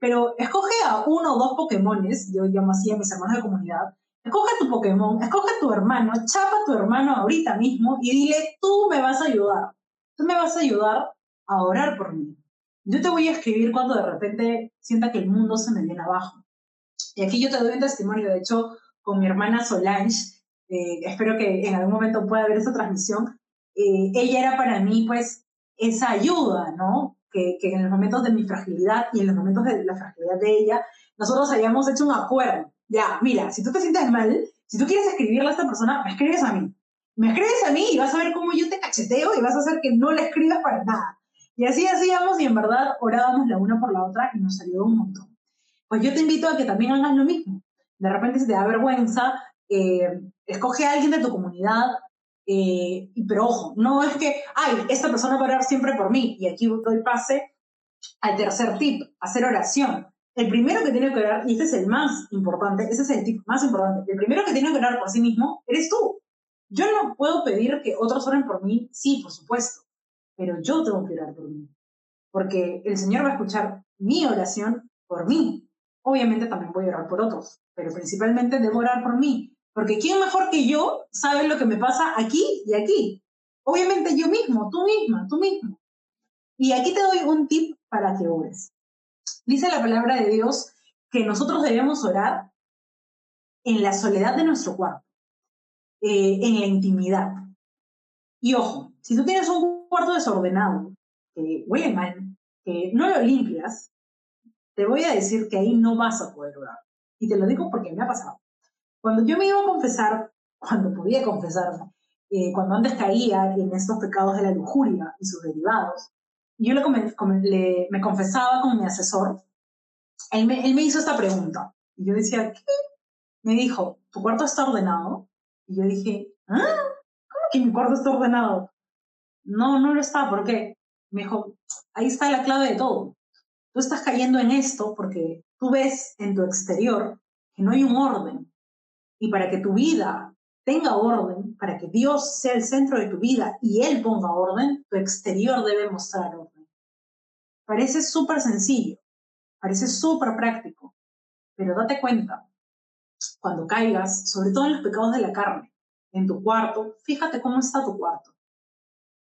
pero escoge a uno o dos Pokémones, yo llamo así a mis hermanos de comunidad, escoge tu Pokémon, escoge a tu hermano, chapa a tu hermano ahorita mismo y dile, tú me vas a ayudar. Tú me vas a ayudar a orar por mí. Yo te voy a escribir cuando de repente sienta que el mundo se me viene abajo. Y aquí yo te doy un testimonio, de hecho, con mi hermana Solange, espero que en algún momento pueda ver esa transmisión, ella era para mí, pues, esa ayuda, ¿no? Que en los momentos de mi fragilidad y en los momentos de la fragilidad de ella, nosotros habíamos hecho un acuerdo. Ya, mira, si tú te sientes mal, si tú quieres escribirle a esta persona, me escribes a mí. Me escribes a mí y vas a ver cómo yo te cacheteo y vas a hacer que no le escribas para nada. Y así hacíamos y en verdad orábamos la una por la otra y nos ayudó un montón. Pues yo te invito a que también hagas lo mismo. De repente si te da vergüenza, escoge a alguien de tu comunidad, pero ojo, no es que, ay, esta persona va a orar siempre por mí. Y aquí doy pase al tercer tip, hacer oración. El primero que tiene que orar, y este es el más importante, ese es el tip más importante, el primero que tiene que orar por sí mismo eres tú. Yo no puedo pedir que otros oren por mí, sí, por supuesto. Pero yo tengo que orar por mí, porque el Señor va a escuchar mi oración por mí. Obviamente también voy a orar por otros, pero principalmente debo orar por mí, porque ¿quién mejor que yo sabe lo que me pasa aquí y aquí? Obviamente yo mismo, tú misma, tú mismo. Y aquí te doy un tip para que ores. Dice la palabra de Dios que nosotros debemos orar en la soledad de nuestro cuarto, en la intimidad. Y ojo, si tú tienes un cuarto desordenado, que huele mal, que no lo limpias, te voy a decir que ahí no vas a poder orar. Y te lo digo porque me ha pasado. Cuando yo me iba a confesar, cuando podía confesarme, cuando antes caía en estos pecados de la lujuria y sus derivados, yo me confesaba con mi asesor, él me hizo esta pregunta. Y yo decía, ¿qué? Me dijo, ¿tu cuarto está ordenado? Y yo dije, ¿ah? ¿Cómo que mi cuarto está ordenado? No, no lo está, ¿por qué? Me dijo, ahí está la clave de todo. Tú estás cayendo en esto porque tú ves en tu exterior que no hay un orden. Y para que tu vida tenga orden, para que Dios sea el centro de tu vida y Él ponga orden, tu exterior debe mostrar orden. Parece súper sencillo, parece súper práctico, pero date cuenta, cuando caigas, sobre todo en los pecados de la carne, en tu cuarto, fíjate cómo está tu cuarto.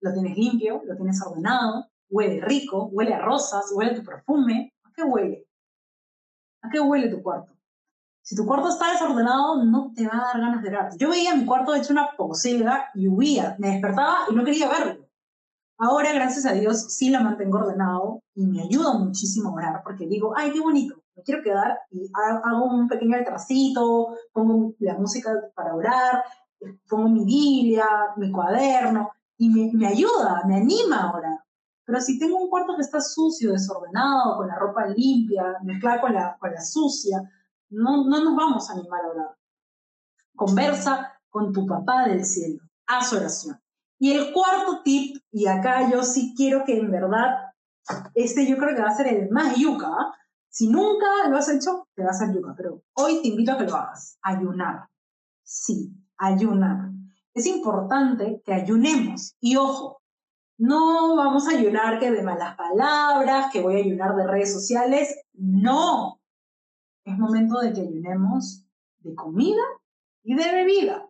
Lo tienes limpio, lo tienes ordenado, huele rico, huele a rosas, huele a tu perfume. ¿A qué huele? ¿A qué huele tu cuarto? Si tu cuarto está desordenado, no te va a dar ganas de orar. Yo veía mi cuarto hecho una pocilga y huía. Me despertaba y no quería verlo. Ahora, gracias a Dios, sí la mantengo ordenado y me ayuda muchísimo a orar porque digo, ¡ay, qué bonito! Me quiero quedar y hago un pequeño altarcito, pongo la música para orar, pongo mi Biblia, mi cuaderno y me ayuda, me anima a orar. Pero si tengo un cuarto que está sucio, desordenado, con la ropa limpia, mezclada con la sucia, no nos vamos a animar a orar. Conversa con tu papá del cielo. Haz oración. Y el cuarto tip, y acá yo sí quiero que en verdad, yo creo que va a ser el más yuca. Si nunca lo has hecho, te va a hacer yuca. Pero hoy te invito a que lo hagas. Ayunar. Sí, ayunar. Es importante que ayunemos. Y ojo, no vamos a ayunar que de malas palabras, que voy a ayunar de redes sociales. No. Es momento de que ayunemos de comida y de bebida.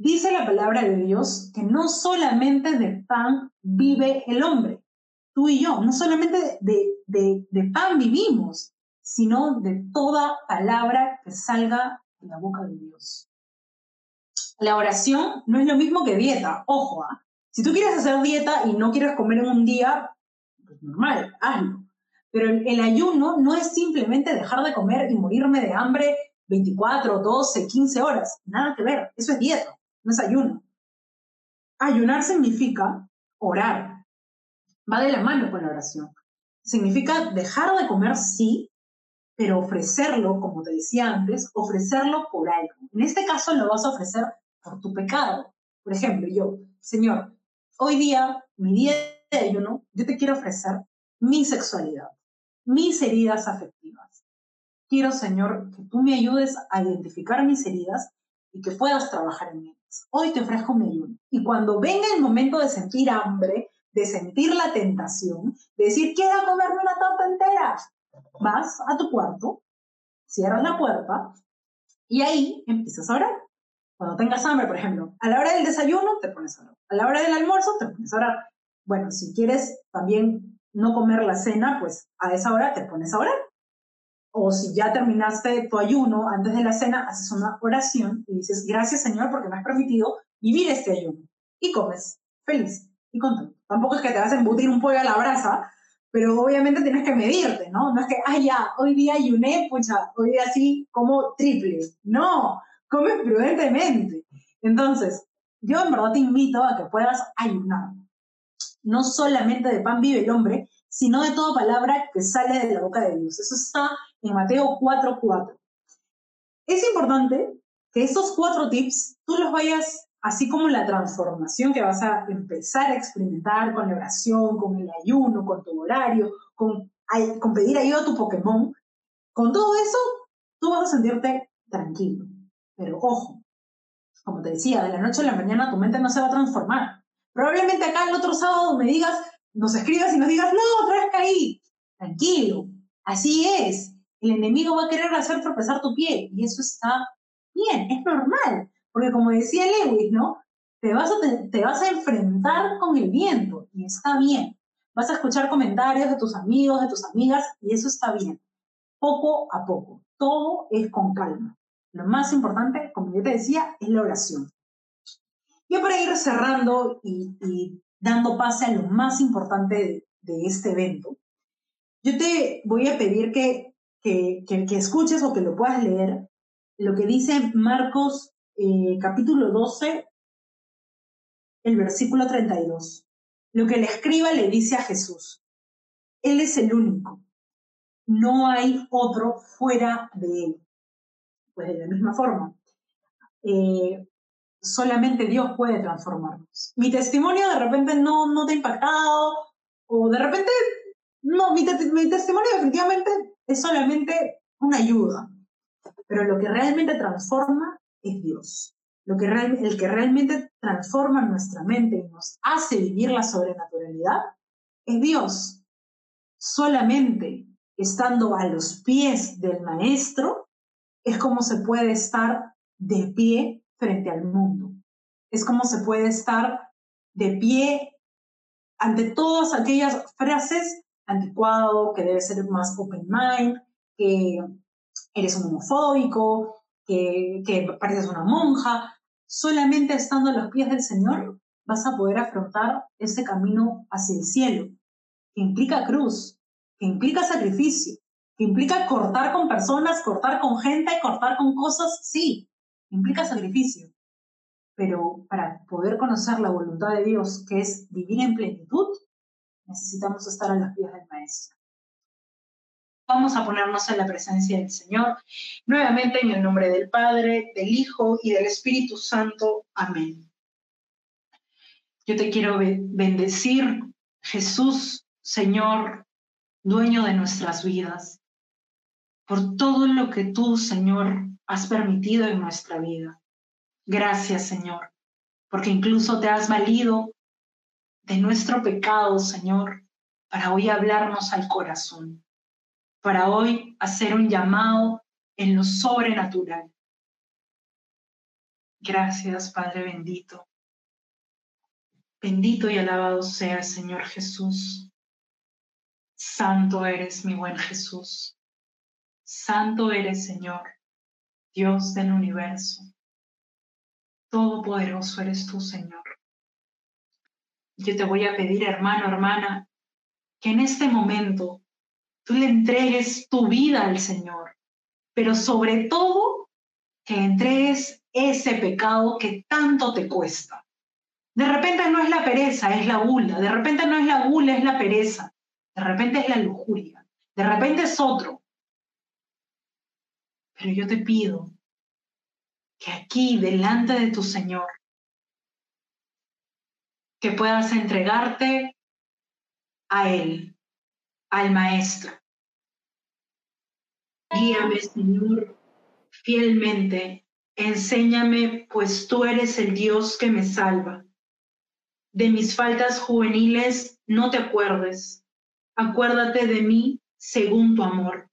Dice la palabra de Dios que no solamente de pan vive el hombre. Tú y yo, no solamente de pan vivimos, sino de toda palabra que salga de la boca de Dios. La oración no es lo mismo que dieta. Ojo, ¿eh? Si tú quieres hacer dieta y no quieres comer en un día, pues normal, hazlo. Pero el ayuno no es simplemente dejar de comer y morirme de hambre 24, 12, 15 horas. Nada que ver. Eso es dieta, no es ayuno. Ayunar significa orar. Va de la mano con la oración. Significa dejar de comer, sí, pero ofrecerlo, como te decía antes, ofrecerlo por algo. En este caso lo vas a ofrecer por tu pecado. Por ejemplo, yo, Señor, hoy día, mi día de ayuno, yo te quiero ofrecer mi sexualidad, mis heridas afectivas. Quiero, Señor, que tú me ayudes a identificar mis heridas y que puedas trabajar en ellas. Hoy te ofrezco mi ayuno. Y cuando venga el momento de sentir hambre, de sentir la tentación, de decir, quiero comerme una torta entera, vas a tu cuarto, cierras la puerta y ahí empiezas a orar. Cuando tengas hambre, por ejemplo, a la hora del desayuno te pones a orar. A la hora del almuerzo te pones a orar. Bueno, si quieres también no comer la cena, pues a esa hora te pones a orar. O si ya terminaste tu ayuno antes de la cena, haces una oración y dices, gracias Señor porque me has permitido vivir este ayuno. Y comes feliz y contento. Tampoco es que te vas a embutir un pollo a la brasa, pero obviamente tienes que medirte, ¿no? No es que, ya, hoy día ayuné, pucha, hoy día sí como triple. No, come prudentemente. Entonces, yo en verdad te invito a que puedas ayunar. No solamente de pan vive el hombre, sino de toda palabra que sale de la boca de Dios. Eso está en Mateo 4:4. Es importante que estos 4 tips tú los vayas, así como la transformación que vas a empezar a experimentar con la oración, con el ayuno, con tu horario, con pedir ayuda a tu Pokémon. Con todo eso, tú vas a sentirte tranquilo. Pero ojo, como te decía, de la noche a la mañana tu mente no se va a transformar. Probablemente acá el otro sábado nos escribas y nos digas, no, otra vez caí. Tranquilo, así es. El enemigo va a querer hacer tropezar tu pie y eso está bien, es normal. Porque como decía Lewis, ¿no? Te vas a enfrentar con el viento y está bien. Vas a escuchar comentarios de tus amigos, de tus amigas y eso está bien. Poco a poco, todo es con calma. Lo más importante, como yo te decía, es la oración. Yo para ir cerrando y dando pase a lo más importante de este evento, yo te voy a pedir que escuches o que lo puedas leer, lo que dice Marcos capítulo 12, el versículo 32. Lo que el escriba le dice a Jesús, Él es el único, no hay otro fuera de Él. Pues de la misma forma, solamente Dios puede transformarnos. Mi testimonio de repente no te ha impactado, o de repente, no, mi testimonio definitivamente es solamente una ayuda. Pero lo que realmente transforma es Dios. El que realmente transforma nuestra mente y nos hace vivir la sobrenaturalidad es Dios. Solamente estando a los pies del Maestro es como se puede estar de pie frente al mundo. Es como se puede estar de pie ante todas aquellas frases anticuado, que debe ser más open mind, que eres un homofóbico, que pareces una monja. Solamente estando a los pies del Señor vas a poder afrontar ese camino hacia el cielo, que implica cruz, que implica sacrificio, que implica cortar con personas, cortar con gente, cortar con cosas, sí, implica sacrificio. Pero para poder conocer la voluntad de Dios, que es vivir en plenitud, necesitamos estar a los pies del Maestro. Vamos a ponernos en la presencia del Señor, nuevamente en el nombre del Padre, del Hijo y del Espíritu Santo. Amén. Yo te quiero bendecir, Jesús, Señor, dueño de nuestras vidas, por todo lo que tú, Señor, has permitido en nuestra vida. Gracias, Señor, porque incluso te has valido de nuestro pecado, Señor, para hoy hablarnos al corazón, para hoy hacer un llamado en lo sobrenatural. Gracias, Padre bendito. Bendito y alabado sea, Señor Jesús. Santo eres, mi buen Jesús. Santo eres, Señor, Dios del universo. Todopoderoso eres tú, Señor. Yo te voy a pedir, hermano, hermana, que en este momento tú le entregues tu vida al Señor, pero sobre todo que le entregues ese pecado que tanto te cuesta. De repente no es la pereza, es la gula. De repente no es la gula, es la pereza. De repente es la lujuria. De repente es otro. Pero yo te pido que aquí, delante de tu Señor, que puedas entregarte a Él, al Maestro. Guíame, Señor, fielmente. Enséñame, pues tú eres el Dios que me salva. De mis faltas juveniles no te acuerdes. Acuérdate de mí según tu amor.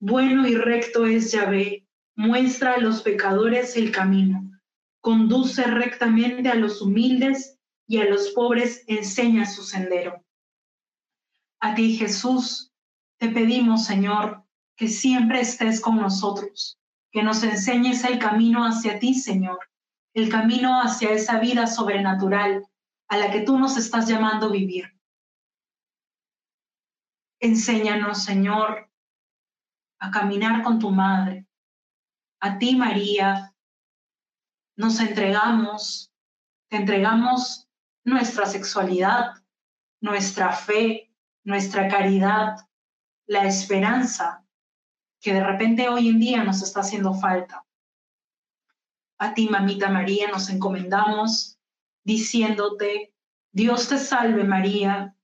Bueno y recto es Yahvé. Muestra a los pecadores el camino. Conduce rectamente a los humildes y a los pobres enseña su sendero. A ti, Jesús, te pedimos, Señor, que siempre estés con nosotros, que nos enseñes el camino hacia ti, Señor, el camino hacia esa vida sobrenatural a la que tú nos estás llamando a vivir. Enséñanos, Señor, a caminar con tu Madre. A ti, María, nos entregamos, te entregamos nuestra sexualidad, nuestra fe, nuestra caridad, la esperanza que de repente hoy en día nos está haciendo falta. A ti, Mamita María, nos encomendamos diciéndote: Dios te salve, María,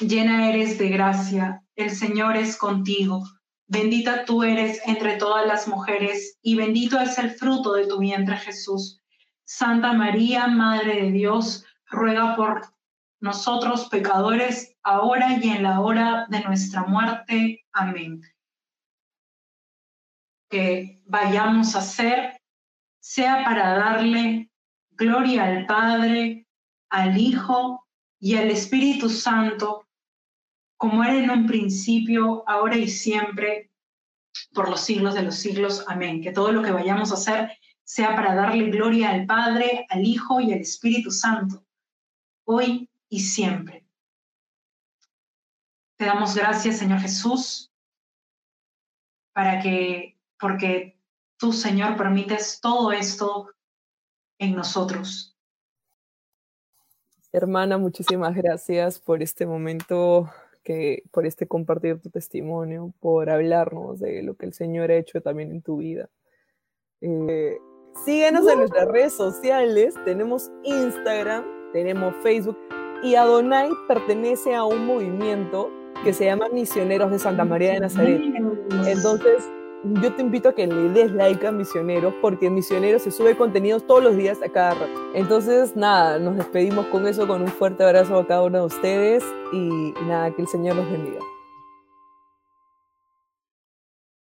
llena eres de gracia, el Señor es contigo, bendita tú eres entre todas las mujeres y bendito es el fruto de tu vientre, Jesús. Santa María, Madre de Dios, ruega por nosotros pecadores, ahora y en la hora de nuestra muerte. Amén. Que vayamos a hacer sea para darle gloria al Padre, al Hijo y al Espíritu Santo, como era en un principio, ahora y siempre, por los siglos de los siglos. Amén. Que todo lo que vayamos a hacer sea para darle gloria al Padre, al Hijo y al Espíritu Santo, hoy y siempre. Te damos gracias, Señor Jesús, porque tú, Señor, permites todo esto en nosotros. Hermana, muchísimas gracias por este momento, por este compartir tu testimonio, por hablarnos de lo que el Señor ha hecho también en tu vida. Síguenos en nuestras redes sociales, tenemos Instagram, tenemos Facebook, y Adonai pertenece a un movimiento que se llama Misioneros de Santa María de Nazaret. Entonces, yo te invito a que le des like a Misioneros, porque Misioneros se sube contenidos todos los días a cada rato. Entonces, nada, nos despedimos con eso, con un fuerte abrazo a cada uno de ustedes, y nada, que el Señor los bendiga.